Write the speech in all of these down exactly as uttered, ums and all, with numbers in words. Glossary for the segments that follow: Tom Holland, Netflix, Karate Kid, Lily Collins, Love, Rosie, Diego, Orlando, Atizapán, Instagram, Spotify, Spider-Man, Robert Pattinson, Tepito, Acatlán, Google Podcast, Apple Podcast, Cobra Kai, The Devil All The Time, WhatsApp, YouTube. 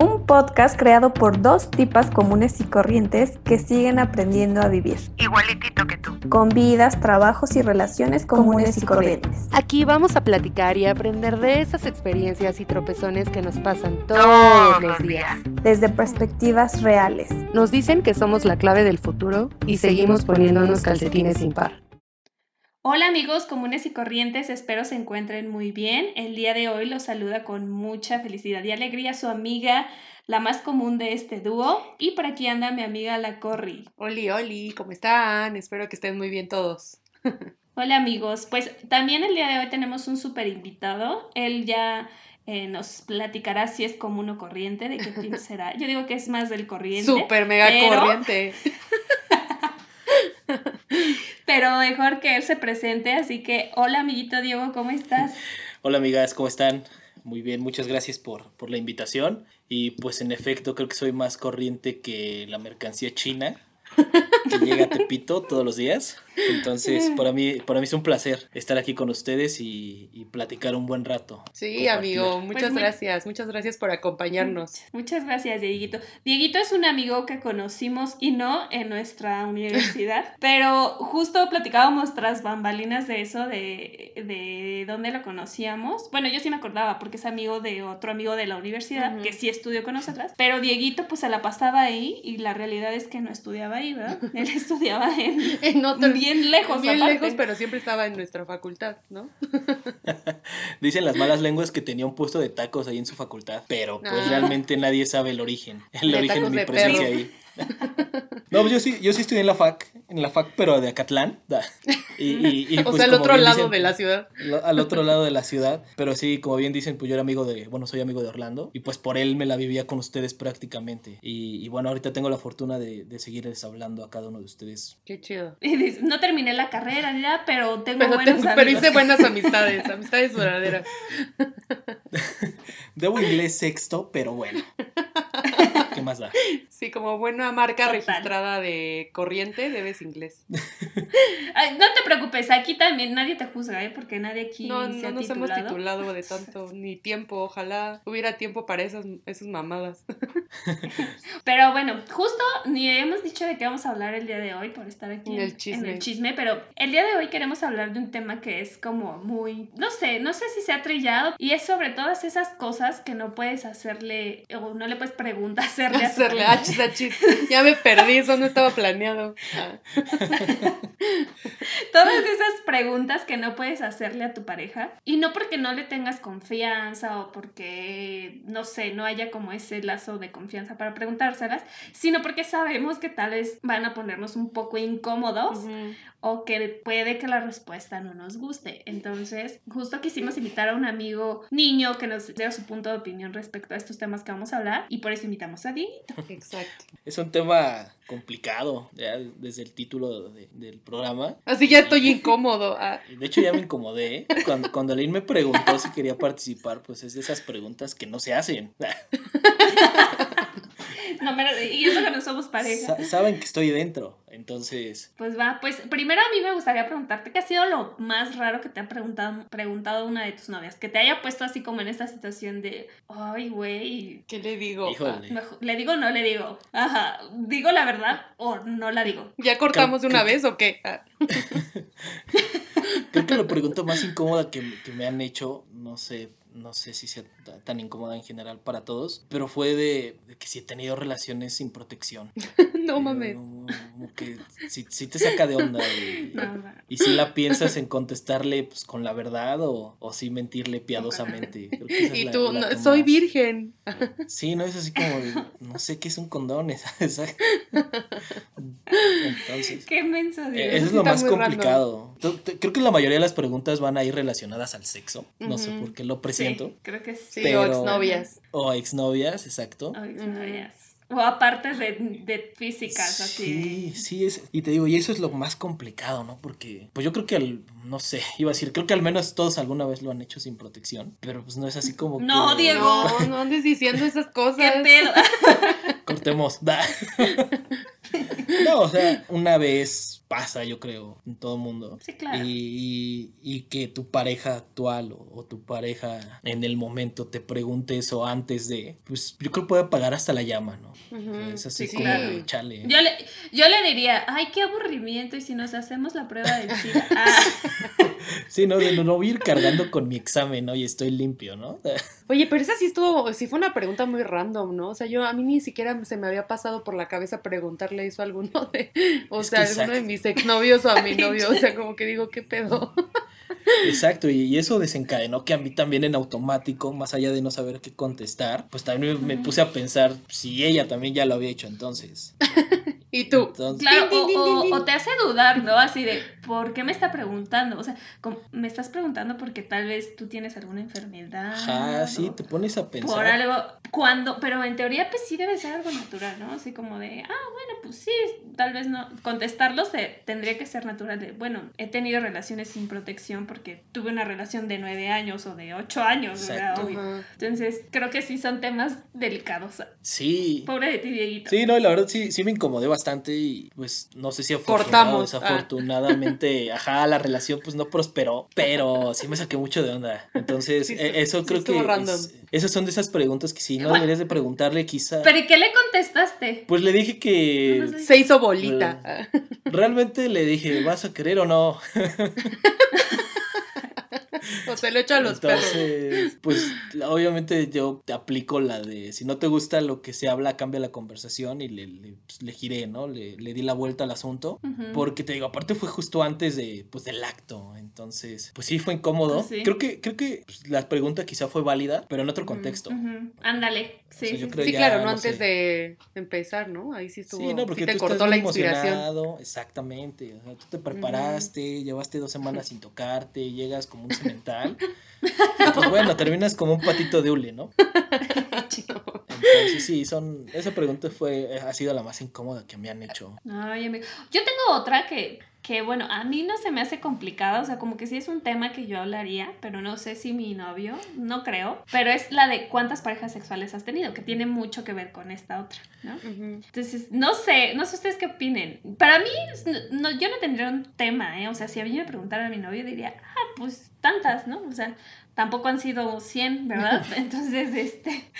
un podcast creado por dos tipas comunes y corrientes que siguen aprendiendo a vivir. Igualitito que tú. Con vidas, trabajos y relaciones comunes, comunes y, y corrientes. corrientes. Aquí vamos a platicar y aprender de esas experiencias y tropezones que nos pasan todos, todos los días. Desde perspectivas reales. Nos dicen que somos la clave del futuro y seguimos poniéndonos calcetines sin par. Hola amigos comunes y corrientes, espero se encuentren muy bien. El día de hoy los saluda con mucha felicidad y alegría su amiga, la más común de este dúo. Y por aquí anda mi amiga la Corri. Oli, oli, ¿cómo están? Espero que estén muy bien todos. Hola amigos, pues también el día de hoy tenemos un súper invitado. Él ya eh, nos platicará si es común o corriente, de qué tipo será. Yo digo que es más del corriente. Súper mega pero... corriente. Pero mejor que él se presente, así que hola amiguito Diego, ¿cómo estás? Hola amigas, ¿cómo están? Muy bien, muchas gracias por, por la invitación. Y pues en efecto creo que soy más corriente que la mercancía china que llega a Tepito todos los días. Entonces para mí, para mí es un placer estar aquí con ustedes y, y platicar un buen rato. Sí amigo, muchas pues gracias, muy... muchas gracias por acompañarnos. Muchas gracias Dieguito. Dieguito es un amigo que conocimos y no en nuestra universidad, pero justo platicábamos tras bambalinas de eso, de, de dónde lo conocíamos. Bueno, yo sí me acordaba porque es amigo de otro amigo de la universidad, uh-huh, que sí estudió con nosotras, pero Dieguito pues se la pasaba ahí y la realidad es que no estudiaba ahí, ¿verdad? Él estudiaba en, en otro... bien lejos, bien aparte. lejos, pero siempre estaba en nuestra facultad, ¿no? Dicen las malas lenguas que tenía un puesto de tacos ahí en su facultad, pero pues ah. realmente nadie sabe el origen, el de origen de mi de presencia perro. ahí. No, yo sí, yo sí estudié en la fac, en la fac, pero de Acatlán. Y, y, y, pues, o sea, al otro lado dicen, de la ciudad. Lo, al otro lado de la ciudad, pero sí, como bien dicen, pues yo era amigo de, bueno, soy amigo de Orlando, y pues por él me la vivía con ustedes prácticamente. Y, y bueno, ahorita tengo la fortuna de, de seguirles hablando a cada uno de ustedes. Qué chido. Y dice, no terminé la carrera ya, pero tengo pero buenas tengo, Pero hice buenas amistades, amistades verdaderas. Debo inglés sexto, pero bueno. ¿Qué más da? Sí, como buena marca Total. registrada de corriente, debes inglés. Ay, no te preocupes, aquí también nadie te juzga, ¿eh? Porque nadie aquí no, se no ha titulado. No nos hemos titulado de tanto, ni tiempo, ojalá hubiera tiempo para esas, esas mamadas. Pero bueno, justo ni hemos dicho de qué vamos a hablar el día de hoy por estar aquí en el, en el chisme, pero el día de hoy queremos hablar de un tema que es como muy, no sé, no sé si se ha trillado, y es sobre todas esas cosas que no puedes hacerle, o no le puedes preguntar, hacerle, hacerle a achis, achis. Ya me perdí, eso no estaba planeado. Ah. Todas esas preguntas que no puedes hacerle a tu pareja, y no porque no le tengas confianza o porque, no sé, no haya como ese lazo de confianza para preguntárselas, sino porque sabemos que tal vez van a ponernos un poco incómodos, uh-huh, o que puede que la respuesta no nos guste. Entonces, justo quisimos invitar a un amigo niño que nos dé su punto de opinión respecto a estos temas que vamos a hablar, y por eso invitamos a Dieguito. Exacto. Es un tema complicado, ya desde el título de, del programa. Así ya estoy incómodo. Ah. De hecho, ya me incomodé. Cuando, cuando Aline me preguntó si quería participar, pues es de esas preguntas que no se hacen. No, pero y eso que no somos pareja. Sa- saben que estoy dentro, entonces... Pues va, pues primero a mí me gustaría preguntarte, ¿qué ha sido lo más raro que te ha preguntado, preguntado una de tus novias? Que te haya puesto así como en esta situación de, ay, güey... ¿Qué le digo? Híjole. ¿Le digo o no le digo? Ajá, ¿digo la verdad o no la digo? ¿Ya cortamos de una vez o qué? Ah. Creo que la pregunta más incómoda que, que me han hecho, no sé... no sé si sea t- tan incómoda en general para todos, pero fue de, de que si he tenido relaciones sin protección. No eh, mames. No, como que si, si te saca de onda. Y, no, no. y si la piensas en contestarle pues, con la verdad o, o si mentirle piadosamente. Creo que esa y es tú, la, la no, soy más. virgen. Sí, no es así como, de, no sé qué es un condón. Esa, esa. Entonces. Qué mensaje. Eh, eso es lo más complicado. Creo que la mayoría de las preguntas van a ir relacionadas al sexo. No sé por qué lo presento. Sí, creo que sí, pero, o exnovias. O exnovias, exacto. O exnovias. O aparte de, de físicas, así. Sí, sí, es, y te digo, y eso es lo más complicado, ¿no? Porque, pues yo creo que, al, no sé, iba a decir, creo que al menos todos alguna vez lo han hecho sin protección, pero pues no es así como No, que, Diego, no, no andes diciendo esas cosas. ¿Qué pedo? Cortemos, da. No, o sea, una vez pasa, yo creo, en todo el mundo. Sí, claro. Y, y, y que tu pareja actual o, o tu pareja en el momento te pregunte eso antes de... Pues yo creo que puede apagar hasta la llama, ¿no? Uh-huh. O sea, es así, sí, como, claro, de chale. Yo le, yo le diría, ay, qué aburrimiento, y si nos hacemos la prueba del SIDA. Ah. Sí, no, de no, no voy a ir cargando con mi examen, ¿no? Y estoy limpio, ¿no? Oye, pero esa sí estuvo, sí fue una pregunta muy random, ¿no? O sea, yo, a mí ni siquiera se me había pasado por la cabeza preguntarle eso a alguno de, o es sea, alguno exacto. de mis exnovios o a mi novio, o sea, como que digo, ¿qué pedo? Exacto, y, y eso desencadenó que a mí también en automático, más allá de no saber qué contestar, pues también me, me puse a pensar si ella también ya lo había hecho entonces. Y tú, entonces, claro, din, din, din, din. O, o te hace dudar, ¿no? Así de, ¿por qué me está preguntando? O sea, como, me estás preguntando porque tal vez tú tienes alguna enfermedad. Ah, sí, te pones a pensar. Por algo, cuando, pero en teoría pues sí debe ser algo natural, ¿no? Así como de, ah, bueno, pues sí, tal vez no. Contestarlo se, tendría que ser natural de, bueno, he tenido relaciones sin protección porque tuve una relación de nueve años o de ocho años, ¿verdad? Obvio. Entonces, creo que sí son temas delicados. Sí. Pobre de ti, Dieguito. Sí, no, la verdad sí, sí me incomodé bastante. Bastante y pues no sé si afortunado, desafortunadamente, ah. ajá, la relación pues no prosperó, pero sí me saqué mucho de onda. Entonces, sí, eh, eso sí, creo que es, esas son de esas preguntas que sí, no bueno, deberías de preguntarle quizá. ¿Pero qué le contestaste? Pues le dije que... No, no sé. Se hizo bolita. Bueno, realmente le dije, ¿vas a querer o no? O se lo echo a los Entonces, perros. Entonces, pues obviamente yo te aplico la de si no te gusta lo que se habla, cambia la conversación, y le, le, pues, le giré, ¿no? Le, le di la vuelta al asunto. Uh-huh. Porque te digo, aparte fue justo antes de, pues, del acto. Entonces, pues sí fue incómodo. ¿Sí? Creo que, creo que pues, la pregunta quizá fue válida, pero en otro contexto. Uh-huh. Ándale. Sí, o sea, sí, sí. sí ya, claro, no, no antes sé. de empezar, ¿no? Ahí sí estuvo. Sí, no, porque sí te tú cortó la inspiración. Exactamente. O sea, tú te preparaste, uh-huh. llevaste dos semanas sin tocarte, llegas como un mental, pues bueno, terminas como un patito de hule, ¿no? Entonces sí, son, esa pregunta fue, ha sido la más incómoda que me han hecho. Ay, amigo. Yo tengo otra que, que bueno, a mí no se me hace complicada, o sea, como que sí es un tema que yo hablaría, pero no sé si mi novio, no creo, pero es la de cuántas parejas sexuales has tenido, que tiene mucho que ver con esta otra, ¿no? Uh-huh. Entonces, no sé, no sé ustedes qué opinen. Para mí, no, yo no tendría un tema, ¿eh? O sea, si a mí me preguntara a mi novio, diría, ah, pues tantas, ¿no? O sea, tampoco han sido cien, ¿verdad? Entonces, este,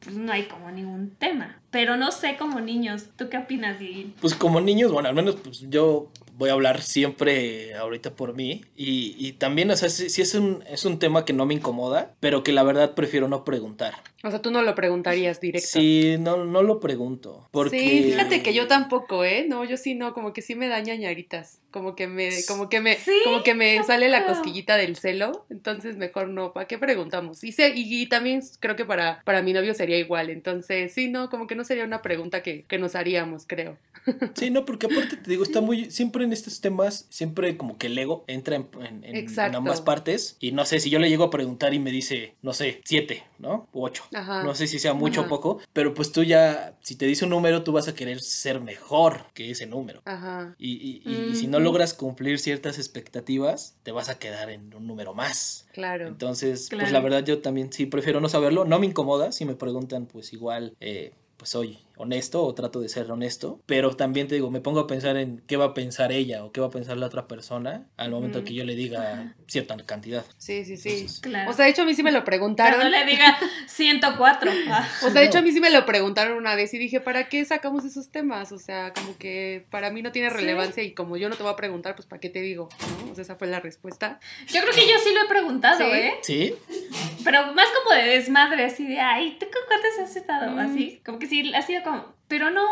pues no hay como ningún tema. Pero no sé, como niños, ¿tú qué opinas, Diego? Pues como niños, bueno, al menos pues yo voy a hablar siempre ahorita por mí. Y, y también, o sea, sí, sí es un, es un tema que no me incomoda, pero que la verdad prefiero no preguntar. O sea, tú no lo preguntarías directo. Sí, no, no lo pregunto. Porque... Sí, fíjate que yo tampoco, ¿eh? No, yo sí no, como que sí me da ñañaritas. Como que me, como que me, ¿Sí? como que me sale la cosquillita del celo. Entonces mejor no, ¿para qué preguntamos? Y, sé, y, y también creo que para, para mi novio sería igual. Entonces, sí, no, como que no sería una pregunta que, que nos haríamos, creo. Sí, no, porque aparte te digo, está muy, siempre en estos temas, siempre como que el ego entra en, en, en ambas partes. Y no sé, si yo le llego a preguntar y me dice, no sé, siete, ¿no? O ocho. Ajá. No sé si sea mucho Ajá. o poco, pero pues tú ya, si te dice un número, tú vas a querer ser mejor que ese número. Ajá. Y, y, y, mm-hmm. y si no logras cumplir ciertas expectativas, te vas a quedar en un número más. Claro. Entonces, claro. pues la verdad yo también sí prefiero no saberlo. No me incomoda si me preguntan, pues igual, eh, pues soy honesto o trato de ser honesto, pero también te digo, me pongo a pensar en qué va a pensar ella o qué va a pensar la otra persona al momento mm. que yo le diga cierta cantidad. Sí, sí, sí. Entonces, claro. O sea, de hecho a mí sí me lo preguntaron. Pero no le diga ciento cuatro. Ah. O sea, de hecho a mí sí me lo preguntaron una vez y dije, ¿para qué sacamos esos temas? O sea, como que para mí no tiene relevancia sí. y como yo no te voy a preguntar, pues ¿para qué te digo? ¿No? O sea, esa fue la respuesta. Yo creo que yo sí lo he preguntado, ¿sí? ¿eh? Sí. Pero más como de desmadre, así de, ay, ¿tú con cuántas has estado? Mm. Así, como que sí, ha sido como, pero no,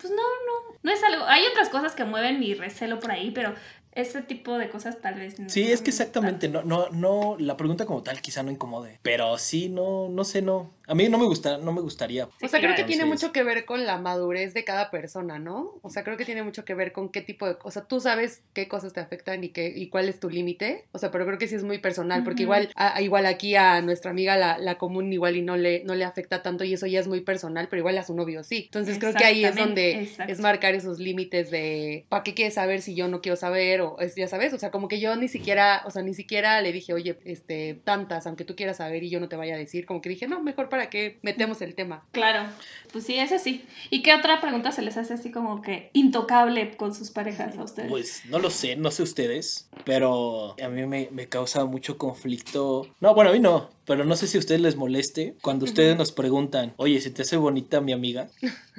pues no, no, no es algo, hay otras cosas que mueven mi recelo por ahí, pero ese tipo de cosas tal vez no. Sí, es que exactamente, no, no, no, la pregunta como tal quizá no incomode, pero sí, no, no sé, no, a mí no me gusta, no me gustaría. Sí, o sea, claro. creo que tiene Entonces... mucho que ver con la madurez de cada persona, ¿no? O sea, creo que tiene mucho que ver con qué tipo de, o sea, tú sabes qué cosas te afectan y qué, y cuál es tu límite, o sea, pero creo que sí es muy personal, porque uh-huh. igual, a, igual aquí a nuestra amiga la, la común igual y no le, no le afecta tanto y eso ya es muy personal, pero igual a su novio sí. Entonces creo que ahí es donde es marcar esos límites de, ¿para qué quieres saber si yo no quiero saber? O cero, es, ya sabes, o sea, como que yo ni siquiera, o sea, ni siquiera le dije, oye, este, tantas, aunque tú quieras saber y yo no te vaya a decir, como que dije, no, mejor para qué metemos el tema. Claro, pues sí, eso sí. ¿Y qué otra pregunta se les hace así como que intocable con sus parejas a ustedes? Pues no lo sé, no sé ustedes, pero a mí me, me causa mucho conflicto, no, bueno, a mí no, pero no sé si a ustedes les moleste cuando ustedes nos preguntan, oye, ¿se te hace bonita mi amiga?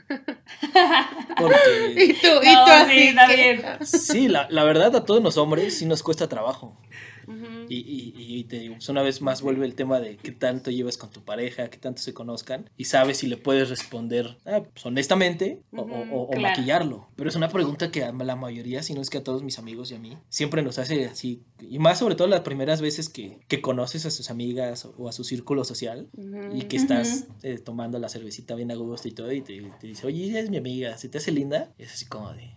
Porque... Y tú, no, y tú así, también. Sí, la, la verdad a todos los hombres sí nos cuesta trabajo. Uh-huh. Y, y, y te digo, pues una vez más vuelve el tema de qué tanto llevas con tu pareja, qué tanto se conozcan, y sabes si le puedes responder ah, pues honestamente o, uh-huh, o, o claro. maquillarlo. Pero es una pregunta que a la mayoría, si no es que a todos mis amigos y a mí, siempre nos hace así, y más sobre todo las primeras veces que, que conoces a sus amigas o, o a su círculo social, uh-huh, y que estás uh-huh. eh, tomando la cervecita bien a gusto y todo, y te, te dice, oye, ella es mi amiga, ¿se te hace linda? Y es así como de...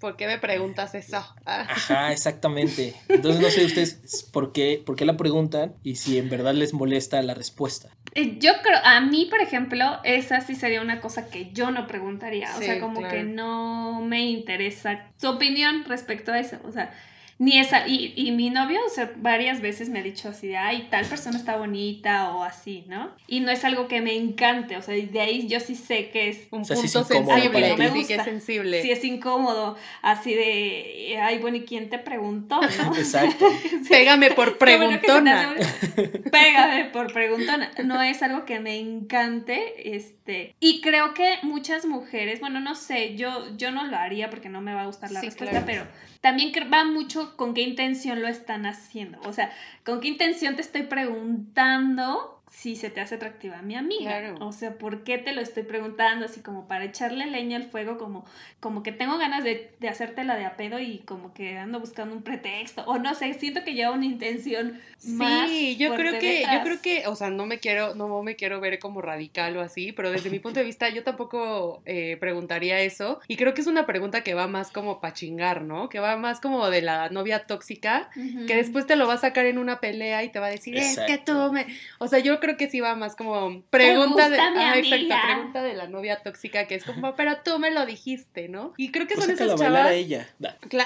¿Por qué me preguntas eso? Ah. Ajá, exactamente. Entonces no sé ustedes por qué, por qué la preguntan y si en verdad les molesta la respuesta. Yo creo, a mí, por ejemplo, esa sí sería una cosa que yo no preguntaría. Sí, o sea, como claro. que no me interesa su opinión respecto a eso. O sea, ni esa. Y, y mi novio, o sea, varias veces me ha dicho así, ay, tal persona está bonita o así, ¿no? Y no es algo que me encante. O sea, de ahí yo sí sé que es un o sea, punto sí es sensible. No me gusta. Sí, que es sensible. Sí, es incómodo. Así de, ay, bueno, ¿y quién te preguntó? ¿No? Exacto. Sí. Pégame por preguntona. Bueno, pégame por preguntona. No es algo que me encante. este Y creo que muchas mujeres, bueno, no sé, yo, yo no lo haría porque no me va a gustar la sí, respuesta, claro. pero también va mucho con qué intención lo están haciendo, o sea, con qué intención te estoy preguntando si se te hace atractiva mi amiga, claro. o sea, ¿por qué te lo estoy preguntando? Así como para echarle leña al fuego, como, como que tengo ganas de, de hacértela de a pedo y como que ando buscando un pretexto, o no sé, siento que lleva una intención sí, más Sí, yo creo que, detrás. yo creo que, o sea, no me quiero, no me quiero ver como radical o así, pero desde mi punto de vista yo tampoco eh, preguntaría eso, y creo que es una pregunta que va más como pa' chingar, ¿no? Que va más como de la novia tóxica, uh-huh. que después te lo va a sacar en una pelea y te va a decir, Exacto. es que tú me... O sea, yo creo que sí va más como pregunta de ah, exacto, pregunta de la novia tóxica, que es como, pero tú me lo dijiste, ¿no? Y creo que son esas chavas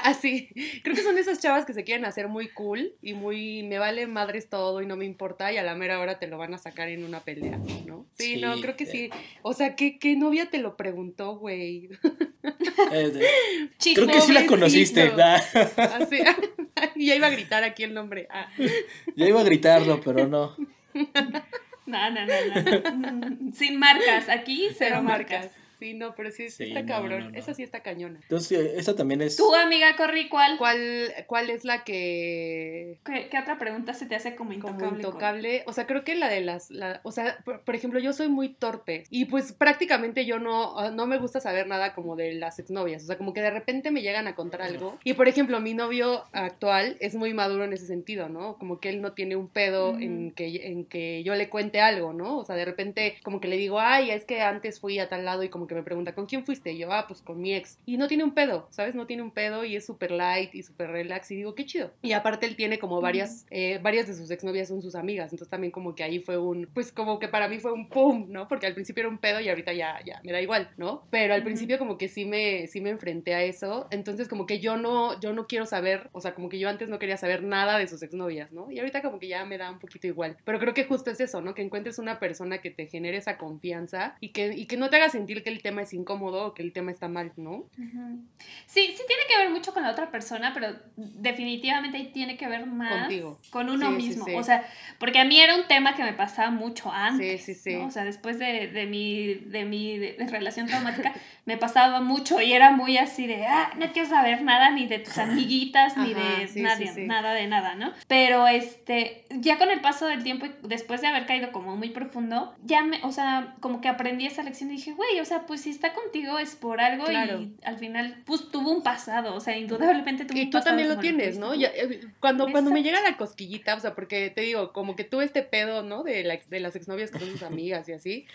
así, creo que son esas chavas que se quieren hacer muy cool y muy me vale madres todo y no me importa, y a la mera hora te lo van a sacar en una pelea, ¿no? Sí, sí no, creo que sí. O sea, ¿qué, qué novia te lo preguntó, güey? Creo que sí la conociste, ¿no? Así, ya iba a gritar aquí el nombre. Ah. Ya iba a gritarlo, pero no. No, no, no, no. Sin marcas, aquí cero, cero marcas. marcas. Sí, no, pero sí, sí está no, cabrón. No, no. Esa sí está cañona. Entonces, esa también es... Tú, amiga Corri, ¿cuál? ¿Cuál, cuál es la que...? ¿Qué, qué otra pregunta se te hace como intocable? Como intocable. O sea, creo que la de las... La, o sea, por, por ejemplo, yo soy muy torpe. Y pues prácticamente yo no, no me gusta saber nada como de las exnovias. O sea, como que de repente me llegan a contar algo. Y por ejemplo, mi novio actual es muy maduro en ese sentido, ¿no? Como que él no tiene un pedo mm. en, que, en que yo le cuente algo, ¿no? O sea, de repente como que le digo, ay, es que antes fui a tal lado y como que... que me pregunta, ¿con quién fuiste? Y yo, ah, pues con mi ex. Y no tiene un pedo, ¿sabes? No tiene un pedo y es súper light y súper relax y digo, qué chido. Y aparte él tiene como varias, eh, varias de sus exnovias son sus amigas, entonces también como que ahí fue un, pues como que para mí fue un pum, ¿no? Porque al principio era un pedo y ahorita ya, ya, me da igual, ¿no? Pero al principio como que sí me, sí me enfrenté a eso, entonces como que yo no, yo no quiero saber, o sea, como que yo antes no quería saber nada de sus exnovias, ¿no? Y ahorita como que ya me da un poquito igual. Pero creo que justo es eso, ¿no? Que encuentres una persona que te genere esa confianza y que, y que no te haga sentir que el tema es incómodo o que el tema está mal, ¿no? Uh-huh. Sí, sí tiene que ver mucho con la otra persona, pero definitivamente tiene que ver más Contigo. con uno sí, mismo. Sí, sí. O sea, porque a mí era un tema que me pasaba mucho antes, sí, sí, sí. ¿no? O sea, después de, de mi, de mi de, de relación traumática me pasaba mucho y era muy así de, ah, no quiero saber nada ni de tus amiguitas, ni Ajá, de sí, nadie, sí, sí. nada de nada, ¿no? Pero este, ya con el paso del tiempo, después de haber caído como muy profundo, ya me, o sea, como que aprendí esa lección y dije, güey, o sea, O sea, pues si está contigo es por algo claro. y al final pues tuvo un pasado, o sea, indudablemente tuvo y un pasado. Y tú también lo tienes, ¿no? Ya, eh, cuando, cuando me llega la cosquillita, o sea, porque te digo, como que tuve este pedo, ¿no? De, la, de las exnovias que son sus amigas y así.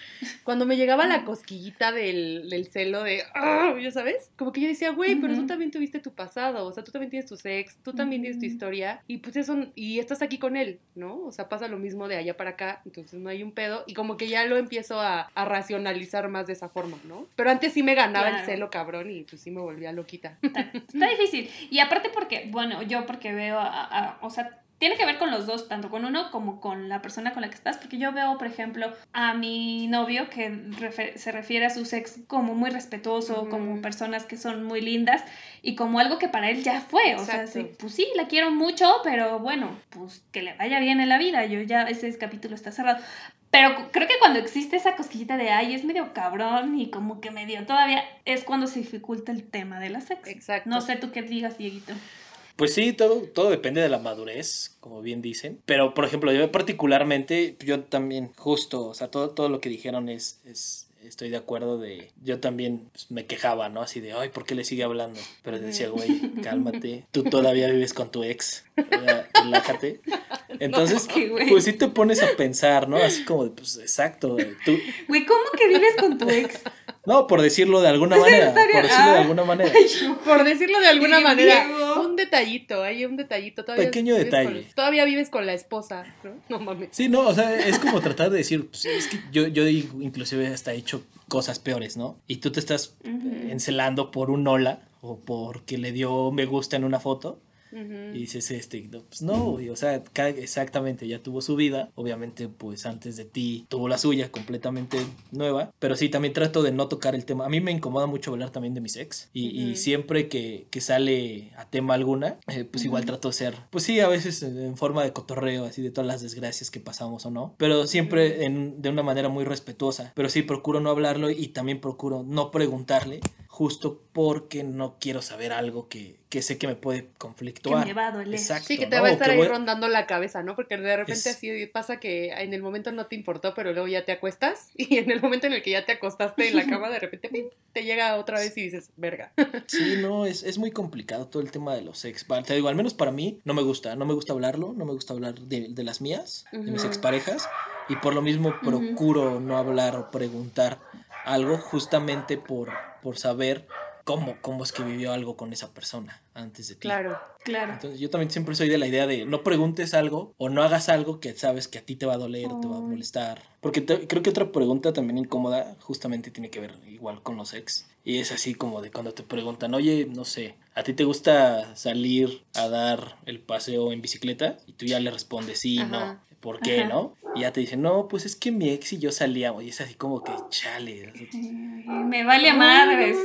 Cuando me llegaba la cosquillita del, del celo de, oh, ¿ya sabes? Como que yo decía, güey, uh-huh. pero tú también tuviste tu pasado, o sea, tú también tienes tu sex, tú también uh-huh. tienes tu historia y pues eso, y estás aquí con él, ¿no? O sea, pasa lo mismo de allá para acá, entonces no hay un pedo y como que ya lo empiezo a, a racionalizar más de esa forma. mismo, ¿no? Pero antes sí me ganaba claro. el celo cabrón y pues sí me volvía loquita. Está, está difícil. Y aparte porque, bueno, yo porque veo, a, a, o sea, tiene que ver con los dos, tanto con uno como con la persona con la que estás, porque yo veo, por ejemplo, a mi novio que refer- se refiere a su sexo como muy respetuoso, mm. como personas que son muy lindas y como algo que para él ya fue, o Exacto. sea, sí, pues sí, la quiero mucho, pero bueno, pues que le vaya bien en la vida, yo ya, ese capítulo está cerrado. Pero creo que cuando existe esa cosquillita de ay, es medio cabrón y como que medio todavía es cuando se dificulta el tema de la sexo. Exacto. No sé tú qué digas, Dieguito. Pues sí, todo, todo depende de la madurez, como bien dicen. Pero, por ejemplo, yo particularmente, yo también, justo, o sea, todo, todo lo que dijeron es, es, estoy de acuerdo de... Yo también pues, me quejaba, ¿no? Así de, ay, ¿por qué le sigue hablando? Pero decía, güey, cálmate, tú todavía vives con tu ex, relájate. Entonces, no, pues sí te pones a pensar, ¿no? Así como, pues, exacto, tú... Güey, ¿cómo que vives con tu ex? No, por decirlo de alguna manera, por decirlo de alguna manera. Por decirlo de alguna manera, un detallito, hay un detallito. Todavía Pequeño detalle. Con, todavía vives con la esposa, ¿no? No mames. Sí, no, o sea, es como tratar de decir, pues, es que yo, yo inclusive hasta he hecho cosas peores, ¿no? Y tú te estás uh-huh. encelando por un hola o porque le dio me gusta en una foto. Uh-huh. Y dices, este, no, pues no, uh-huh. y, o sea, exactamente, ya tuvo su vida, obviamente, pues antes de ti tuvo la suya completamente nueva, pero sí, también trato de no tocar el tema, a mí me incomoda mucho hablar también de mi ex, y, uh-huh. y siempre que, que sale a tema alguna, eh, pues uh-huh. igual trato de ser, pues sí, a veces en forma de cotorreo, así de todas las desgracias que pasamos o no, pero siempre uh-huh. en, de una manera muy respetuosa, pero sí, procuro no hablarlo y también procuro no preguntarle, justo porque no quiero saber algo que, que sé que me puede conflictuar. Que me va a doler. Exacto, sí, que te ¿no? va a estar ahí voy... rondando la cabeza, ¿no? Porque de repente es... así pasa que en el momento no te importó, pero luego ya te acuestas. Y en el momento en el que ya te acostaste en la cama, de repente ¡pim! Te llega otra vez y dices, verga. Sí, no, es, es muy complicado todo el tema de los ex. Te digo, al menos para mí, no me gusta. No me gusta hablarlo, no me gusta hablar de, de las mías, uh-huh. de mis exparejas. Y por lo mismo procuro uh-huh. no hablar o preguntar algo justamente por... por saber cómo, cómo es que vivió algo con esa persona antes de ti. Claro, claro. Entonces yo también siempre soy de la idea de no preguntes algo o no hagas algo que sabes que a ti te va a doler, oh. te va a molestar. Porque te, creo que otra pregunta también incómoda justamente tiene que ver igual con los ex. Y es así como de cuando te preguntan, oye, no sé, ¿a ti te gusta salir a dar el paseo en bicicleta? Y tú ya le respondes, sí, Ajá. no, ¿por qué, Ajá. no? Y ya te dicen, no, pues es que mi ex y yo salíamos. Y es así como que, chale. Me vale madres.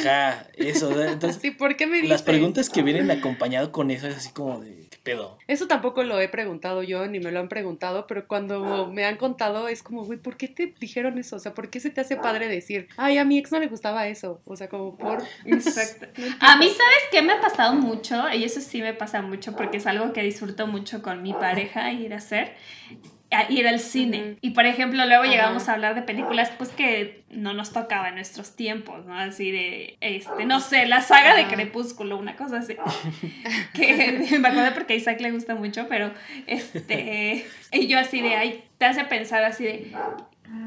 Ajá, eso. Entonces, sí, ¿por qué me dices? Las preguntas que vienen acompañado con eso es así como de, ¿qué pedo? Eso tampoco lo he preguntado yo, ni me lo han preguntado, pero cuando me han contado es como, güey, ¿por qué te dijeron eso? O sea, ¿por qué se te hace padre decir, ay, a mi ex no le gustaba eso? O sea, como por... Exacto. A mí, ¿sabes qué me ha pasado mucho? Y eso sí me pasa mucho porque es algo que disfruto mucho con mi pareja ir a hacer, a ir al cine. Uh-huh. Y, por ejemplo, luego uh-huh. llegamos a hablar de películas pues que no nos tocaba en nuestros tiempos, ¿no? Así de, este, no sé, la saga uh-huh. de Crepúsculo, una cosa así. Que me acuerdo porque a Isaac le gusta mucho, pero este... Y yo así de, ay, te hace pensar así de...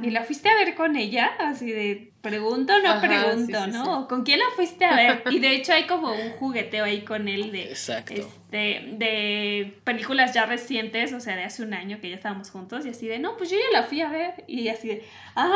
¿Y la fuiste a ver con ella? Así de, pregunto o no Ajá, pregunto, sí, sí, ¿no? Sí. ¿Con quién la fuiste a ver? Y de hecho hay como un jugueteo ahí con él de, este, de películas ya recientes, o sea, de hace un año que ya estábamos juntos, y así de, no, pues yo ya la fui a ver. Y así de, ah,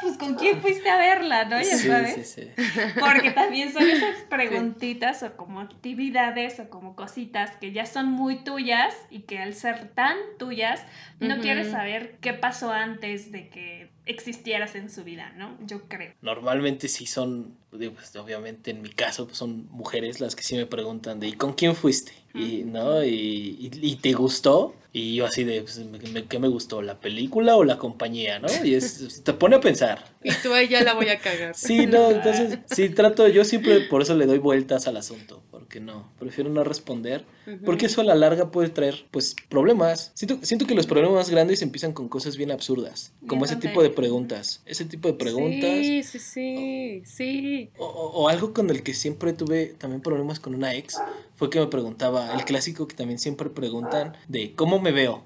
pues ¿con quién fuiste a verla? ¿No? Ya sí, sabes. Sí, sí. Porque también son esas preguntitas sí. o como actividades o como cositas que ya son muy tuyas y que al ser tan tuyas no uh-huh. quieres saber qué pasó antes de que existieras en su vida, ¿no? Yo creo. Normalmente sí son, digo, pues, obviamente en mi caso pues, son mujeres las que sí me preguntan de ¿y con quién fuiste? Uh-huh. Y ¿no? ¿Y, y, y te gustó? Y yo así de, pues, me, ¿qué me gustó? ¿La película o la compañía, no? Y es, te pone a pensar. Y tú ahí ya la voy a cagar. Sí, no, entonces, sí trato, yo siempre por eso le doy vueltas al asunto, porque no, prefiero no responder, uh-huh. porque eso a la larga puede traer, pues, problemas. Siento, siento que los problemas más grandes empiezan con cosas bien absurdas, como bien ese okay. tipo de preguntas, ese tipo de preguntas. Sí, sí, sí, o, sí. O, o algo con el que siempre tuve también problemas con una ex, fue que me preguntaba, el clásico que también siempre preguntan, de ¿cómo me veo?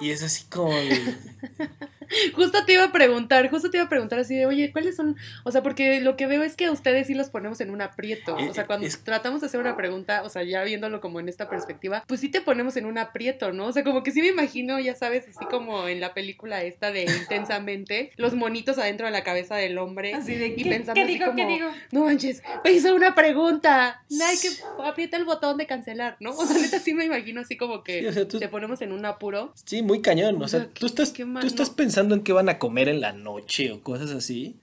Y es así como de, Justo te iba a preguntar, justo te iba a preguntar así de, oye, ¿cuáles son? O sea, porque lo que veo es que a ustedes sí los ponemos en un aprieto. O sea, cuando es, tratamos de hacer una pregunta, o sea, ya viéndolo como en esta perspectiva, pues sí te ponemos en un aprieto, ¿no? O sea, como que sí me imagino, ya sabes, así como en la película esta de Intensamente, los monitos adentro de la cabeza del hombre. Así de, y pensando ¿qué digo, así como, ¿qué digo? No manches, me hizo una pregunta. Ay, que aprieta el botón de cancelar, ¿no? O sea, neta sí me imagino así como que sí, o sea, tú, te ponemos en un apuro. Sí, muy cañón. O sea, o sea tú, estás, tú estás pensando en qué van a comer en la noche o cosas así.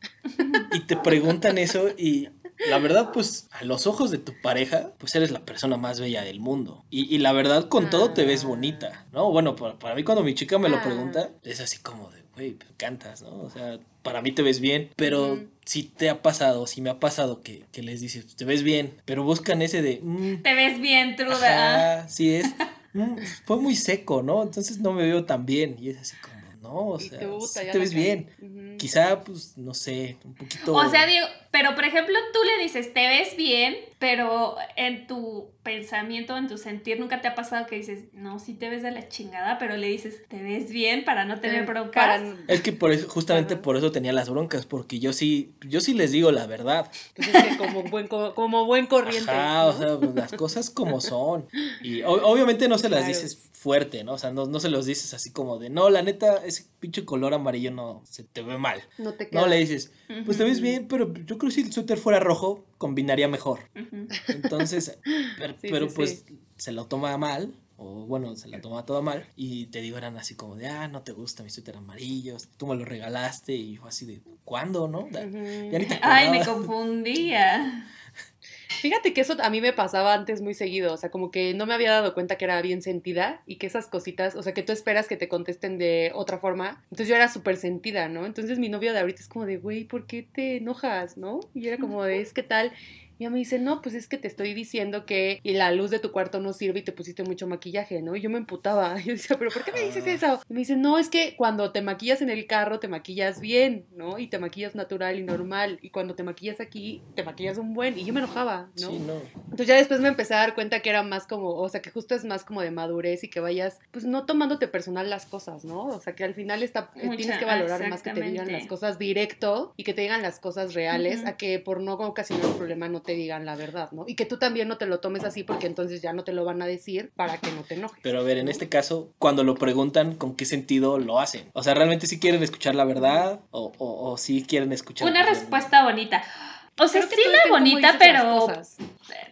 Y te preguntan eso y... la verdad, pues, a los ojos de tu pareja, pues eres la persona más bella del mundo. Y, y la verdad, con ah. todo te ves bonita, ¿no? Bueno, para, para mí cuando mi chica me ah. lo pregunta, es así como de, güey, pues cantas, ¿no? O sea, para mí te ves bien, pero... Mm. Si te ha pasado, si me ha pasado que, que les dices, te ves bien, pero buscan ese de... Mm, te ves bien, truda. Ajá, sí es. Mm, fue muy seco, ¿no? Entonces no me veo tan bien. Y es así como... no, o sea, tú, sí te ves bien. Uh-huh. Quizá, pues, no sé, un poquito... O sea, Diego, pero por ejemplo tú le dices, te ves bien, pero en tu pensamiento, en tu sentir, ¿nunca te ha pasado que dices, no, sí te ves de la chingada, pero le dices, te ves bien para no tener broncas? Para... Es que por eso, justamente uh-huh. por eso tenía las broncas, porque yo sí, yo sí les digo la verdad. Entonces, que como buen, como, como buen corriente. Ajá, o sea, pues, las cosas como son. Y o- obviamente no se las claro. dices fuerte, ¿no? O sea, no, no se los dices así como de, no, la neta... ese pinche color amarillo no se te ve mal. No te queda. No le dices, pues te ves bien, pero yo creo que si el suéter fuera rojo, combinaría mejor. Uh-huh. Entonces, pero, sí, pero sí, pues sí. se lo toma mal, o bueno, se la toma toda mal, y te digo, eran así como de, ah, no te gusta mi suéter amarillo, tú me lo regalaste, y yo así de, ¿cuándo, no? Ya, uh-huh. ya ni te acordaba. Ay, me confundía. Fíjate que eso a mí me pasaba antes muy seguido, o sea, como que no me había dado cuenta que era bien sentida y que esas cositas, o sea, que tú esperas que te contesten de otra forma, entonces yo era súper sentida, ¿no? Entonces mi novio de ahorita es como de, güey, ¿por qué te enojas, no? Y era como de, es que tal... Y me dice, no, pues es que te estoy diciendo que la luz de tu cuarto no sirve y te pusiste mucho maquillaje, ¿no? Y yo me emputaba. Yo decía, ¿pero por qué me dices eso? Y me dice, no, es que cuando te maquillas en el carro te maquillas bien, ¿no? Y te maquillas natural y normal. Y cuando te maquillas aquí, te maquillas un buen. Y yo me enojaba, ¿no? Sí, no. Entonces ya después me empecé a dar cuenta que era más como, o sea, que justo es más como de madurez y que vayas, pues no tomándote personal las cosas, ¿no? O sea, que al final está, Mucha, tienes que valorar más que te digan las cosas directo y que te digan las cosas reales, uh-huh. a que por no ocasionar un problema no te Te digan la verdad, ¿no? Y que tú también no te lo tomes así porque entonces ya no te lo van a decir para que no te enojes. Pero a ver, en este caso, cuando lo preguntan, ¿con qué sentido lo hacen? O sea, ¿realmente sí quieren escuchar la verdad? ¿O, o, o sí quieren escuchar? Una respuesta bonita. O sea, sí la bonita, pero...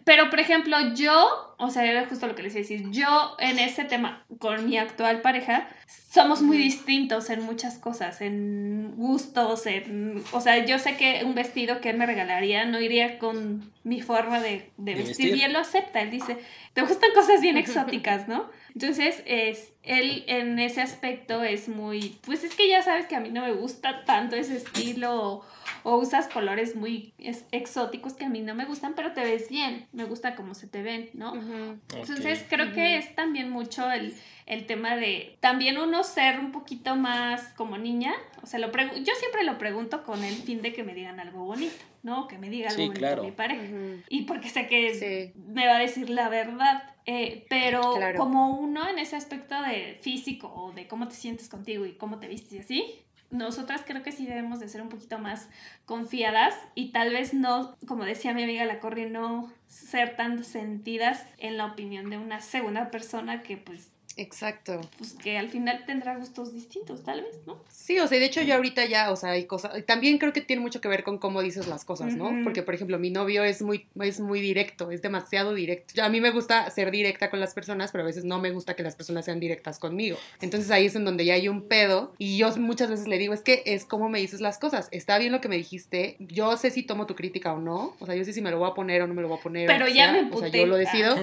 Pero, por ejemplo, yo... O sea, era justo lo que les iba a decir. Yo, en ese tema, con mi actual pareja, somos muy distintos en muchas cosas, en gustos, en... O sea, yo sé que un vestido que él me regalaría no iría con mi forma de, de, de vestir. vestir. Y él lo acepta. Él dice, te gustan cosas bien exóticas, ¿no? Entonces, es, él en ese aspecto es muy... Pues es que ya sabes que a mí no me gusta tanto ese estilo... O usas colores muy exóticos que a mí no me gustan, pero te ves bien. Me gusta cómo se te ven, ¿no? Uh-huh. Entonces, okay. creo uh-huh. que es también mucho el, el tema de... También uno ser un poquito más como niña. O sea, lo pregu- yo siempre lo pregunto con el fin de que me digan algo bonito, ¿no? Que me diga algo sí, bonito claro. mi pareja. Uh-huh. Y porque sé que sí. me va a decir la verdad. Eh, pero claro. como uno en ese aspecto de físico o de cómo te sientes contigo y cómo te vistes y así... Nosotras creo que sí debemos de ser un poquito más confiadas y tal vez no, como decía mi amiga La Corri, no ser tan sentidas en la opinión de una segunda persona que pues... Exacto. Pues que al final tendrá gustos distintos, tal vez, ¿no? Sí, o sea, de hecho yo ahorita ya, o sea, hay cosas... También creo que tiene mucho que ver con cómo dices las cosas, ¿no? Uh-huh. Porque, por ejemplo, mi novio es muy, es muy directo, es demasiado directo. Yo, a mí me gusta ser directa con las personas, pero a veces no me gusta que las personas sean directas conmigo. Entonces ahí es en donde ya hay un pedo. Y yo muchas veces le digo, es que es cómo me dices las cosas. Está bien lo que me dijiste. Yo sé si tomo tu crítica o no. O sea, yo sé si me lo voy a poner o no me lo voy a poner. Pero ya sea. Me puteca. O sea, yo lo decido.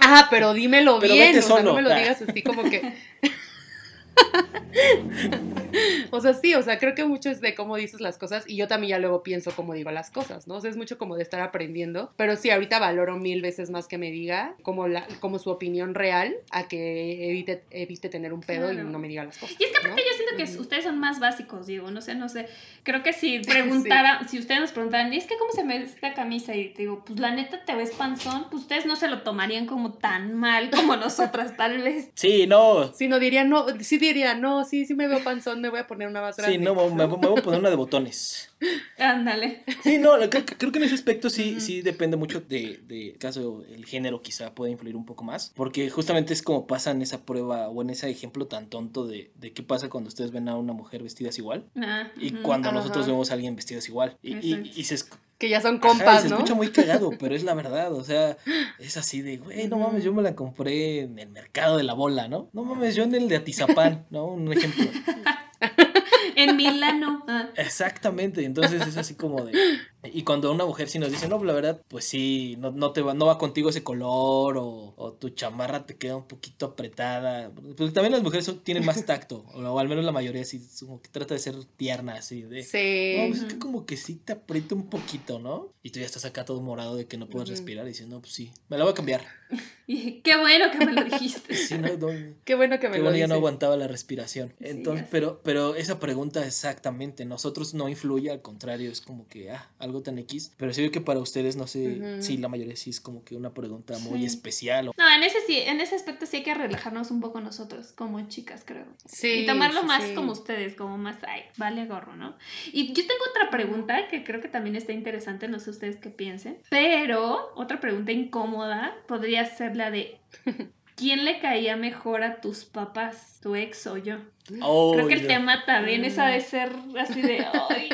Ajá, pero dímelo pero bien, o sea, solo. No me lo digas así como que... O sea, sí, o sea, creo que mucho es de cómo dices las cosas y yo también ya luego pienso cómo digo las cosas, ¿no? O sea, es mucho como de estar aprendiendo, pero sí, ahorita valoro mil veces más que me diga como, la, como su opinión real a que evite, evite tener un pedo claro. y no me diga las cosas. Y es que aparte ¿no? yo siento que mm. ustedes son más básicos, Diego, no sé, no sé, creo que si preguntara, sí. si ustedes nos preguntaran, es que cómo se me ve esta camisa y te digo, pues la neta te ves panzón, pues ustedes no se lo tomarían como tan mal como nosotras tal vez. Sí, no. Sí, no diría, no, sí diría, no, sí, sí me veo panzón, me voy a poner una más grande. Sí, no, me, me voy a poner una de botones. Ándale. Sí, no, creo, creo que en ese aspecto sí, uh-huh. sí depende mucho de, de caso, el género quizá puede influir un poco más, porque justamente es como pasa en esa prueba o en ese ejemplo tan tonto de, de qué pasa cuando ustedes ven a una mujer vestida igual ah, y uh-huh. cuando uh-huh. nosotros vemos a alguien vestido igual y, y, y se es que ya son compas, ajá, se ¿no? se escucha muy cagado, pero es la verdad, o sea, es así de, güey, no mames, yo me la compré en el mercado de la bola, ¿no? No mames, yo en el de Atizapán, ¿no? Un ejemplo. En Milano. Ah. Exactamente, entonces es así como de... Y cuando una mujer sí nos dice, no, la verdad, pues sí, no, no te va, no va contigo ese color o, o tu chamarra te queda un poquito apretada. Pues también las mujeres son, tienen más tacto, o, o al menos la mayoría sí, como que trata de ser tierna, así de... Sí. No, pues es que como que sí te aprieta un poquito, ¿no? Y tú ya estás acá todo morado de que no puedes uh-huh. respirar y dices, no, pues sí, me la voy a cambiar. Qué bueno que me lo dijiste. Sí, no, no, qué bueno que me qué lo dijiste. Bueno, ya no aguantaba la respiración. Entonces, sí, pero, pero esa pregunta exactamente, nosotros no influye, al contrario, es como que, ah, algo tan X, pero sí veo que para ustedes, no sé, uh-huh. sí, la mayoría sí es como que una pregunta muy sí. especial. O... No, en ese sí, en ese aspecto sí hay que relajarnos un poco nosotros, como chicas, creo. Sí. Y tomarlo sí, más sí. como ustedes, como más, ay, vale gorro, ¿no? Y yo tengo otra pregunta que creo que también está interesante, no sé ustedes qué piensen, pero otra pregunta incómoda podría ser la de... ¿Quién le caía mejor a tus papás? ¿Tu ex o yo? Oh, creo que el yeah. tema también es ha de ser así de... Ay,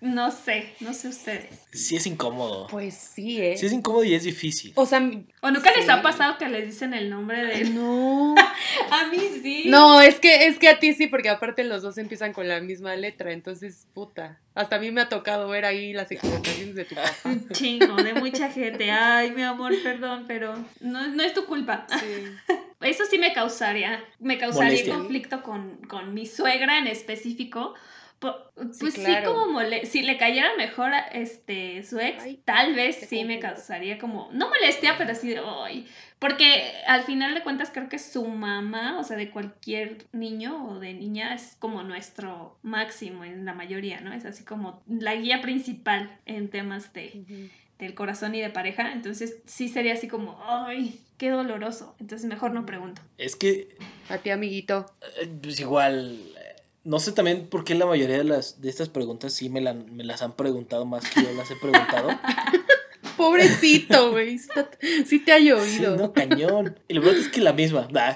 no sé, no sé ustedes. Sí es incómodo. Pues sí, ¿eh? Sí es incómodo y es difícil. O sea... ¿O nunca sí. les ha pasado que les dicen el nombre de...? No. A mí sí. No, es que, es que a ti sí, porque aparte los dos empiezan con la misma letra, entonces, puta... Hasta a mí me ha tocado ver ahí las equivocaciones de tu papá. Un chingo, de mucha gente. Ay, mi amor, perdón, pero no, no es tu culpa. Sí. Eso sí me causaría, me causaría molestia. Conflicto con, con mi suegra en específico. Pues sí, claro. sí como mole- si le cayera mejor a este, su ex, ay, tal vez sí conflicto. Me causaría como, no molestia, pero sí, ay, porque al final de cuentas creo que su mamá, o sea, de cualquier niño o de niña es como nuestro máximo en la mayoría, ¿no? Es así como la guía principal en temas de, uh-huh. del corazón y de pareja, entonces sí sería así como, ay... Qué doloroso, entonces mejor no pregunto. Es que... A ti, amiguito. Pues igual, no sé también por qué la mayoría de, las, de estas preguntas sí me, la, me las han preguntado más que yo las he preguntado. Pobrecito, güey, sí te ha llovido. Sí, no, cañón. Y lo peor es que la misma, nah.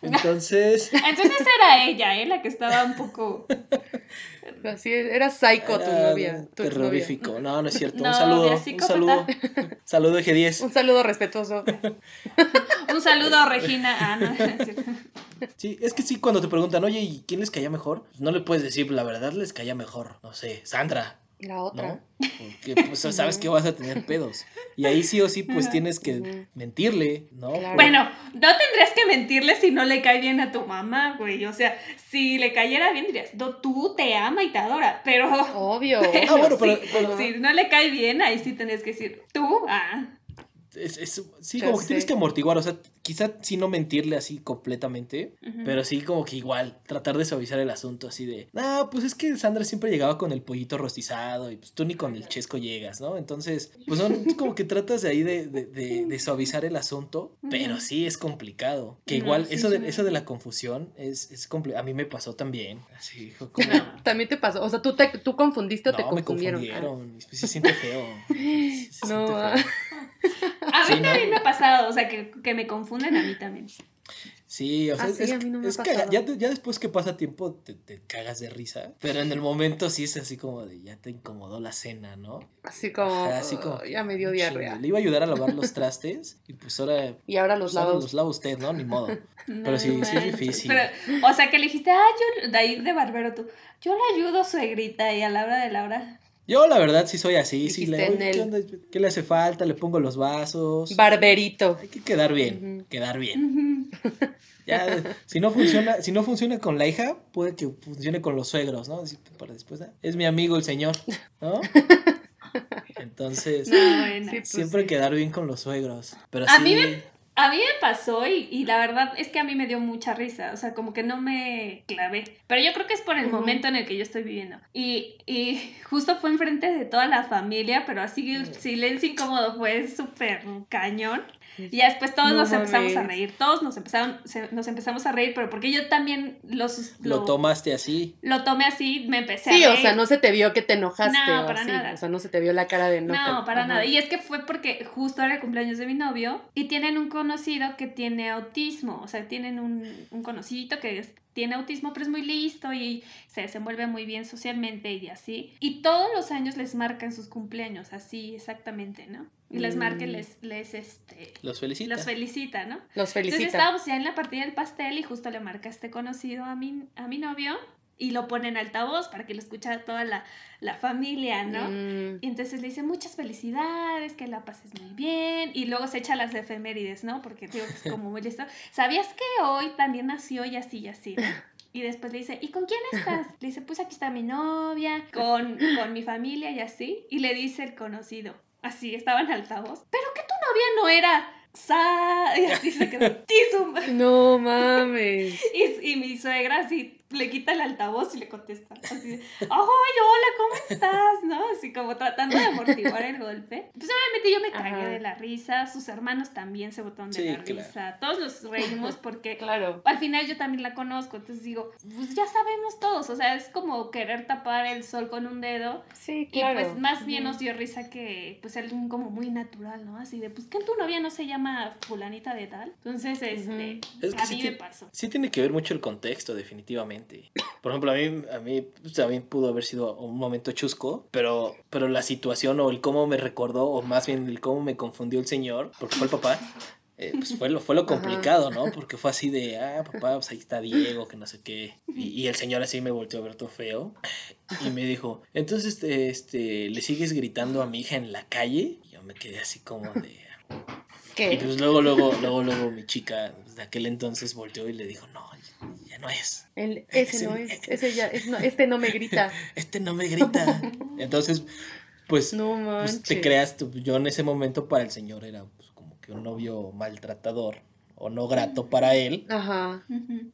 Entonces... Entonces era ella, ¿eh? La que estaba un poco... Así era psycho tu ah, novia. Tu terrorífico. Novia. No, no es cierto. No, un saludo. Un saludo. Saludo G diez. Un saludo respetuoso. Un saludo Regina. Ah, no, es cierto. Sí, es que sí, cuando te preguntan, oye, ¿y quién les caía mejor? No le puedes decir, la verdad les caía mejor. No sé, Sandra. La otra. ¿No? Porque pues, sabes que vas a tener pedos. Y ahí sí o sí, pues tienes que mentirle, ¿no? Claro. Bueno, no tendrías que mentirle si no le cae bien a tu mamá, güey. O sea, si le cayera bien, dirías, tú te ama y te adora, pero... Obvio. Pero, ah, bueno, pero, sí, pero... Si no le cae bien, ahí sí tendrías que decir, tú, ah... Es, es, sí, pero como que sí. Tienes que amortiguar, o sea, quizá sí no mentirle así completamente, uh-huh. pero sí como que igual tratar de suavizar el asunto así de, ah, pues es que Sandra siempre llegaba con el pollito rostizado y pues tú ni con el chesco llegas, ¿no? Entonces, pues son como que tratas de ahí de, de, de, de suavizar el asunto, uh-huh. pero sí es complicado, que igual no, sí, eso, de, sí. eso de la confusión es, es complicado, a mí me pasó también, así hijo, como... También te pasó, o sea, tú, te, tú confundiste o no, te confundieron. No, me confundieron, ah. se siente feo. Se, se no, siente ah. feo. A mí sí, también no. me ha pasado, o sea, que, que me confunden a mí también. Sí, o sea, así es, a mí no me es caga, ya, ya después que pasa tiempo te, te cagas de risa, pero en el momento sí es así como de ya te incomodó la cena, ¿no? Así como, ajá, así como ya me dio diarrea. Le iba a ayudar a lavar los trastes y pues ahora... Y ahora los lava los lava usted, ¿no? Ni modo. No, pero sí, no, sí es difícil. Pero, o sea, que le dijiste, ah, yo, de ahí de barbero tú, yo le ayudo, suegrita, y a la hora de la hora... Yo la verdad sí soy así, sí le, en el... ¿qué onda? ¿Qué le hace falta? Le pongo los vasos. Barberito. Hay que quedar bien, uh-huh. quedar bien. Uh-huh. Ya, si no funciona, si no funciona con la hija, puede que funcione con los suegros, ¿no? Para después, ¿eh? Es mi amigo el señor, ¿no? Entonces, no, bueno, sí, pues, siempre sí. quedar bien con los suegros. Pero a, sí... mí me, a mí me pasó y, y la verdad es que a mí me dio mucha risa. O sea, como que no me clavé. Pero yo creo que es por el uh-huh. momento en el que yo estoy viviendo. Y, y justo fue enfrente de toda la familia, pero así el silencio incómodo fue súper cañón. Y ya después todos no nos mames. empezamos a reír, todos nos empezaron, se, nos empezamos a reír, pero porque yo también los... Lo, lo tomaste así. Lo tomé así, me empecé sí, a reír. Sí, o sea, no se te vio que te enojaste. No, o para así. nada. O sea, no se te vio la cara de enojo. No, para Ajá. nada. Y es que fue porque justo era el cumpleaños de mi novio y tienen un conocido que tiene autismo, o sea, tienen un, un conocidito que es... tiene autismo, pero es muy listo y se desenvuelve muy bien socialmente y así. Y todos los años les marcan sus cumpleaños, así exactamente, ¿no? Y les marca, les, les, este... Los felicita. Los felicita, ¿no? Los felicita. Entonces estábamos ya en la partida del pastel y justo le marca este conocido a mi, a mi novio y lo pone en altavoz para que lo escucha toda la, la familia, ¿no? Mm. Y entonces le dice, muchas felicidades, que la pases muy bien. Y luego se echa las efemérides, ¿no? Porque digo, es como muy listo. ¿Sabías que hoy también nació y así y así, ¿no? Y después le dice, ¿y con quién estás? Le dice, pues aquí está mi novia, con, con mi familia y así. Y le dice el conocido, así, estaba en altavoz, ¿pero que tu novia no era... Sa y así se quedó. No mames. Y, y mi suegra así le quita el altavoz y le contesta así, ay, hola, ¿cómo estás? ¿No? Así como tratando de amortiguar el golpe. Pues obviamente yo me cagué Ajá. de la risa, sus hermanos también se botaron de sí, la claro. risa, todos los reímos porque claro. al final yo también la conozco, entonces digo, pues ya sabemos todos, o sea, es como querer tapar el sol con un dedo. Sí, claro. Y pues más bien nos dio risa que pues algo como muy natural, ¿no? Así de, pues que tu novia no se llama fulanita de tal. Entonces, este, es que a mí sí me pasó. Sí tiene que ver mucho el contexto, definitivamente. Por ejemplo, a mí, a mí también pudo haber sido un momento chusco, pero, pero la situación o el cómo me recordó, o más bien el cómo me confundió el señor, porque fue el papá. Eh, pues fue lo, fue lo complicado, Ajá. ¿no? Porque fue así de, ah, papá, pues ahí está Diego, que no sé qué. Y, y el señor así me volteó a ver todo feo y me dijo, entonces, este, este, ¿le sigues gritando a mi hija en la calle? Y yo me quedé así como de... ¿Qué? Y pues luego, luego, luego, luego mi chica de aquel entonces volteó y le dijo, no, ya no es. El, ese, ese no es, ese ya, es no, este no me grita. Este no me grita. Entonces, pues, no pues te creas, yo en ese momento para el señor era pues, como que un novio maltratador o no grato para él. Ajá.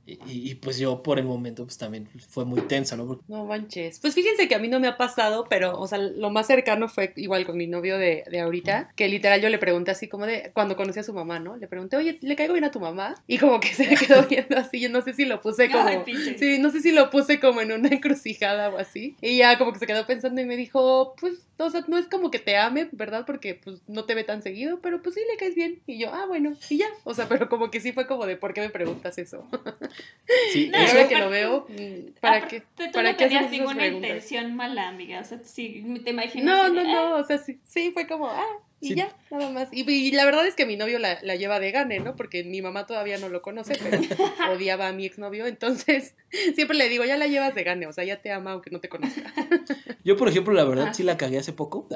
Y, y, y pues yo por el momento pues también fue muy tensa, ¿no? Porque... No manches. Pues fíjense que a mí no me ha pasado, pero, o sea, lo más cercano fue igual con mi novio de, de ahorita, que literal yo le pregunté así como de, cuando conocí a su mamá, ¿no? Le pregunté, oye, ¿le caigo bien a tu mamá? Y como que se me quedó viendo así, yo no sé si lo puse como... Ay, sí, no sé si lo puse como en una encrucijada o así. Y ya como que se quedó pensando y me dijo, pues, o sea, no es como que te ame, ¿verdad? Porque pues no te ve tan seguido, pero pues sí le caes bien. Y yo, ah, bueno, y ya, o sea, pero como que sí fue como de, ¿por qué me preguntas eso? Sí, no, eso ahora que lo veo, ¿para qué? Tú ¿para no qué tenías ninguna preguntas? Intención mala, amiga, o sea, sí, te imaginas. No, no, no, no, o sea, sí, sí fue como, ah. Y sí. ya, nada más. Y, y la verdad es que mi novio la, la lleva de gane, ¿no? Porque mi mamá todavía no lo conoce, pero odiaba a mi exnovio. Entonces, siempre le digo, ya la llevas de gane, o sea, ya te ama aunque no te conozca. Yo, por ejemplo, la verdad, ah. sí la cagué hace poco.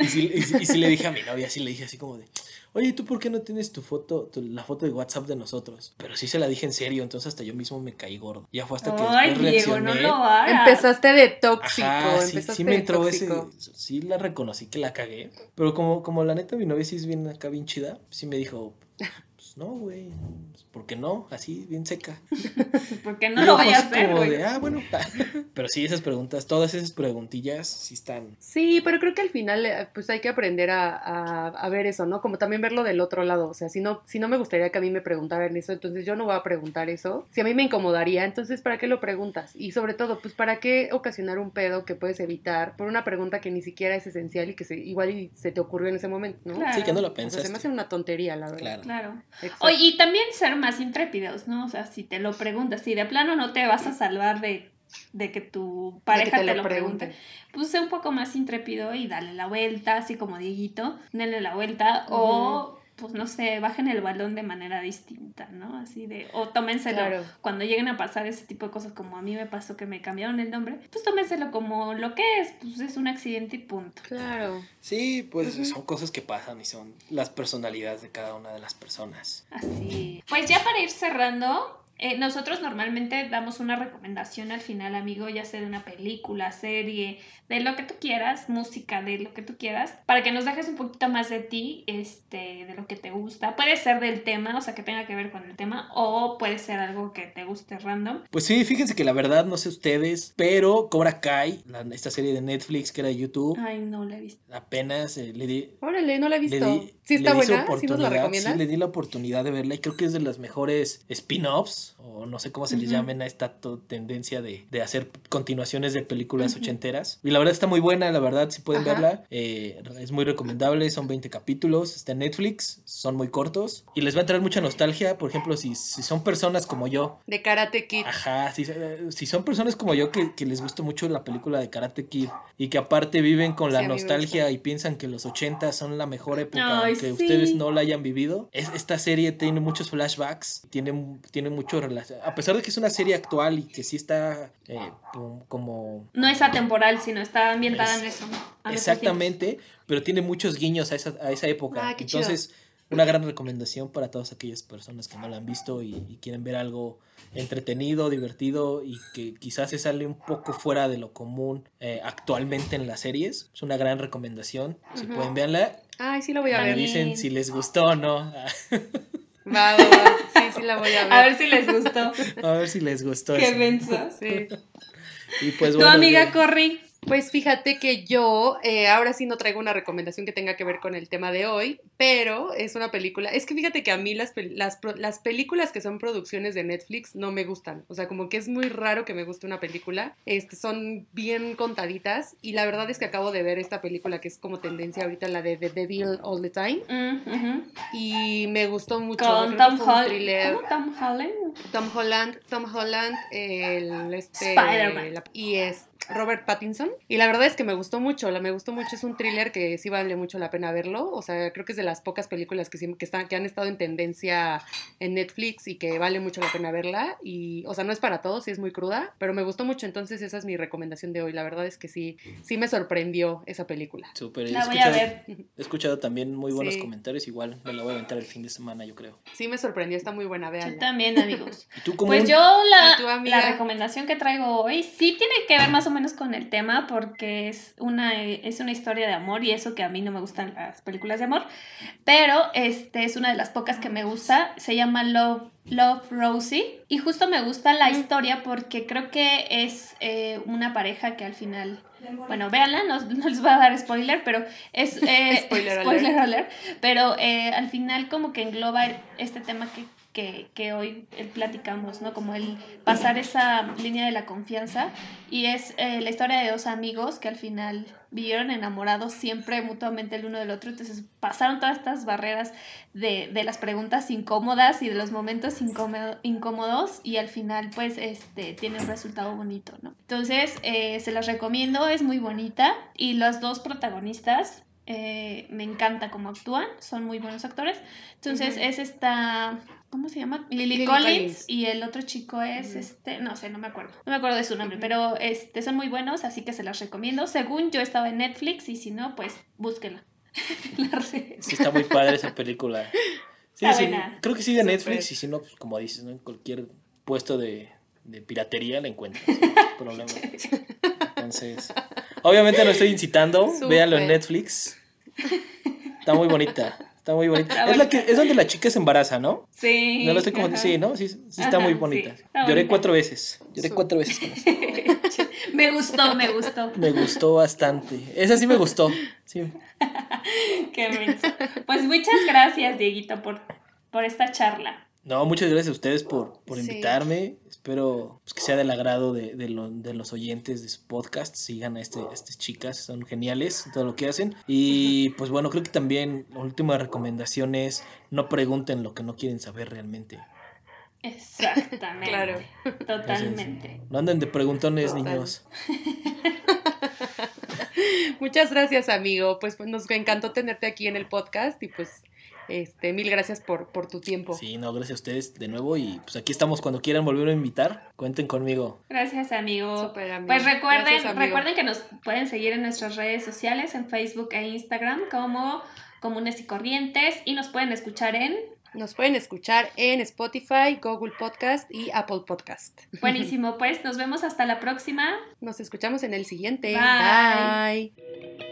y, sí, y, sí, y sí le dije a mi novia, sí le dije así como de, oye, ¿tú por qué no tienes tu foto, tu, la foto de WhatsApp de nosotros? Pero sí se la dije en serio, entonces hasta yo mismo me caí gordo. Ya fue hasta que Ay, después Diego, reaccioné. No lo hagas. Empezaste de tóxico. Ajá, sí, empezaste sí me entró de tóxico. Ese, sí la reconocí que la cagué, pero Pero como, como la neta mi novia sí es bien acá, bien chida, sí me dijo, pues no, güey, ¿por qué no? Así, bien seca. ¿Por qué no lo voy a hacer, güey? De, ah, bueno. Pero sí, esas preguntas, todas esas preguntillas sí están. Sí, pero creo que al final pues hay que aprender a, a, a ver eso, ¿no? Como también verlo del otro lado, o sea, si no, si no me gustaría que a mí me preguntaran eso, entonces yo no voy a preguntar eso. Si a mí me incomodaría, entonces ¿para qué lo preguntas? Y sobre todo, pues ¿para qué ocasionar un pedo que puedes evitar por una pregunta que ni siquiera es esencial y que se, igual y se te ocurrió en ese momento, ¿no? Claro. Sí, que no la pensaste. O sea, se me hace una tontería, la verdad. Claro. Claro. Oye, y también ser más intrépidos, ¿no? O sea, si te lo preguntas, si de plano no te vas a salvar de, de que tu pareja que te, te lo, lo pregunte, pregunte, pues sé un poco más intrépido y dale la vuelta, así como Dieguito, dale la vuelta, uh-huh. o pues no sé, bajen el balón de manera distinta, ¿no? Así de, o tómenselo, claro, cuando lleguen a pasar ese tipo de cosas, como a mí me pasó que me cambiaron el nombre, pues tómenselo como lo que es, pues es un accidente y punto. Claro. Sí, pues uh-huh. son cosas que pasan y son las personalidades de cada una de las personas. Así. Pues ya para ir cerrando, eh, nosotros normalmente damos una recomendación al final, amigo, ya sea de una película, serie, de lo que tú quieras, música, de lo que tú quieras, para que nos dejes un poquito más de ti, este, de lo que te gusta. Puede ser del tema, o sea, que tenga que ver con el tema, o puede ser algo que te guste random. Pues sí, fíjense que la verdad, no sé ustedes, pero Cobra Kai, la, esta serie de Netflix que era de YouTube. Ay, no la he visto. Apenas eh, le di... Órale, no la he visto. Di, sí está buena, sí nos la recomiendas. Sí, le di la oportunidad de verla y creo que es de las mejores spin-offs, o no sé cómo se les uh-huh. llamen a esta to- tendencia de, de hacer continuaciones de películas uh-huh. ochenteras. Y la verdad está muy buena, la verdad, si pueden Ajá. verla, eh, es muy recomendable, son veinte capítulos, está en Netflix, son muy cortos y les va a traer mucha nostalgia, por ejemplo, si, si son personas como yo. De Karate Kid. Ajá, si, si son personas como yo que, que les gustó mucho la película de Karate Kid y que aparte viven con la sí, nostalgia y piensan que los ochenta son la mejor época, Ay, que sí. ustedes no la hayan vivido. Es, esta serie tiene muchos flashbacks, tiene, tiene mucho relación, a pesar de que es una serie actual y que sí está eh, como... No es atemporal, sino está ambientada es, en eso, ¿no? Exactamente, pero tiene muchos guiños a esa, a esa época. Ah, qué chido. Entonces, una gran recomendación para todas aquellas personas que no la han visto y, y quieren ver algo entretenido, divertido y que quizás se sale un poco fuera de lo común eh, actualmente en las series. Es una gran recomendación. Si uh-huh. pueden, véanla. Ay, sí la voy a ver. Me dicen si les gustó o no. Va, va, va. Sí, sí la voy a ver. A ver si les gustó. A ver si les gustó. Qué mensa. Sí. Y pues bueno. Tu amiga yo... Corri. Pues fíjate que yo, eh, ahora sí no traigo una recomendación que tenga que ver con el tema de hoy, pero es una película, es que fíjate que a mí las, las, las películas que son producciones de Netflix no me gustan, o sea, como que es muy raro que me guste una película, este, son bien contaditas, y la verdad es que acabo de ver esta película que es como tendencia ahorita, la de The Devil All The Time, mm-hmm. y me gustó mucho. Con Tom Holland, Tom Holland, Tom Holland, Tom Holland, el, este, Spider-Man, la, y es Robert Pattinson, y la verdad es que me gustó mucho, la, me gustó mucho, es un thriller que sí vale mucho la pena verlo, o sea, creo que es de las pocas películas que, que, están, que han estado en tendencia en Netflix y que vale mucho la pena verla, y, o sea, no es para todos, sí es muy cruda, pero me gustó mucho, entonces esa es mi recomendación de hoy, la verdad es que sí, sí me sorprendió esa película. Súper, la voy a ver. He escuchado también muy buenos sí. comentarios, igual me la voy a aventar el fin de semana, yo creo. Sí me sorprendió, está muy buena, véanla. Yo también, amigos. ¿Y tú cómo? Pues yo la, ¿Y tú, amiga? La recomendación que traigo hoy sí tiene que ver más o menos con el tema porque es una, es una historia de amor y eso que a mí no me gustan las películas de amor, pero este es una de las pocas que me gusta, se llama Love, Love, Rosie, y justo me gusta la historia porque creo que es eh, una pareja que al final, bueno, véanla, no, no les voy a dar spoiler, pero es eh, spoiler, spoiler alert. alert, pero eh, al final como que engloba este tema que Que, que hoy platicamos, ¿no? Como el pasar esa línea de la confianza y es eh, la historia de dos amigos que al final vivieron enamorados siempre mutuamente el uno del otro, entonces pasaron todas estas barreras de, de las preguntas incómodas y de los momentos incómodo, incómodos y al final pues este tiene un resultado bonito, ¿no? Entonces eh, se las recomiendo, es muy bonita y los dos protagonistas eh, me encanta cómo actúan, son muy buenos actores, entonces uh-huh. es esta... ¿Cómo se llama? Lily, Lily Collins, Collins y el otro chico es mm. este, no sé, no me acuerdo. No me acuerdo de su nombre, mm-hmm. pero este son muy buenos, así que se las recomiendo. Según yo estaba en Netflix y si no, pues búsquenla. Sí, está muy padre esa película. Sí, está sí, buena. Creo que sí de Super. Netflix y si no, pues como dices, ¿no? En cualquier puesto de, de piratería la encuentras, sin problema. Entonces, obviamente no estoy incitando, Super. Véanlo en Netflix. Está muy bonita. Está muy bonita. Es, la que, es donde la chica se embaraza, ¿no? Sí. No lo estoy como... Sí, ¿no? Sí, sí está ajá, muy bonita. Sí, está Lloré bonita. cuatro veces. Lloré sí. cuatro veces con eso. Me gustó, me gustó. Me gustó bastante. Esa sí me gustó. Sí. Qué menso. Pues muchas gracias, Dieguito, por, por esta charla. No, muchas gracias a ustedes por, por sí. invitarme. Espero pues, que sea del agrado de, de, lo, de los oyentes de su podcast. Sigan a, este, a estas chicas, son geniales todo lo que hacen. Y pues bueno, creo que también la última recomendación es no pregunten lo que no quieren saber realmente. Exactamente. Claro. Totalmente. Entonces, no anden de preguntones, Total. niños. Muchas gracias, amigo. Pues, pues nos encantó tenerte aquí en el podcast y pues... Este, mil gracias por, por tu tiempo. Sí, no, gracias a ustedes de nuevo. Y pues aquí estamos cuando quieran volver a invitar. Cuenten conmigo. Gracias, amigo. Super, amigo. Pues recuerden, gracias, amigo. Recuerden que nos pueden seguir en nuestras redes sociales, en Facebook e Instagram, como Comunes y Corrientes. Y nos pueden escuchar en... Nos pueden escuchar en Spotify, Google Podcast y Apple Podcast. Buenísimo, pues nos vemos hasta la próxima. Nos escuchamos en el siguiente. Bye. Bye.